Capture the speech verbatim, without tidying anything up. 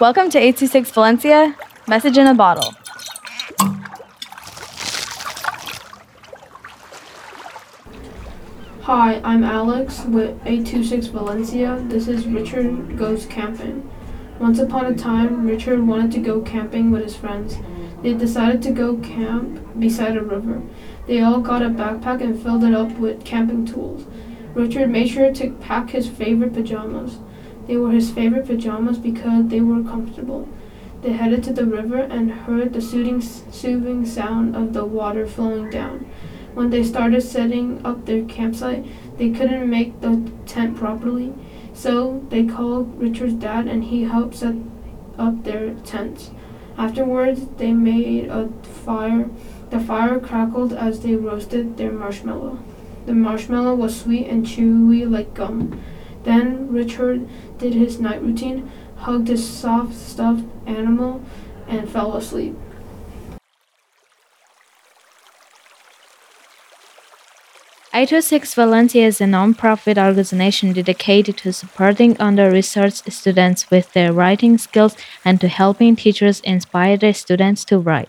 Welcome to eight two six Valencia, message in a bottle. Hi, I'm Alex with eight two six Valencia. This is Richard Goes Camping. Once upon a time, Richard wanted to go camping with his friends. They decided to go camp beside a river. They all got a backpack and filled it up with camping tools. Richard made sure to pack his favorite pajamas. They were his favorite pajamas because they were comfortable. They headed to the river and heard the soothing, soothing sound of the water flowing down. When they started setting up their campsite, they couldn't make the tent properly, so they called Richard's dad and he helped set up their tents. Afterwards, they made a fire. The fire crackled as they roasted their marshmallow. The marshmallow was sweet and chewy like gum. Then Richard did his night routine, hugged his soft stuffed animal, and fell asleep. eight two six Valencia is a non-profit organization dedicated to supporting under-resourced students with their writing skills and to helping teachers inspire their students to write.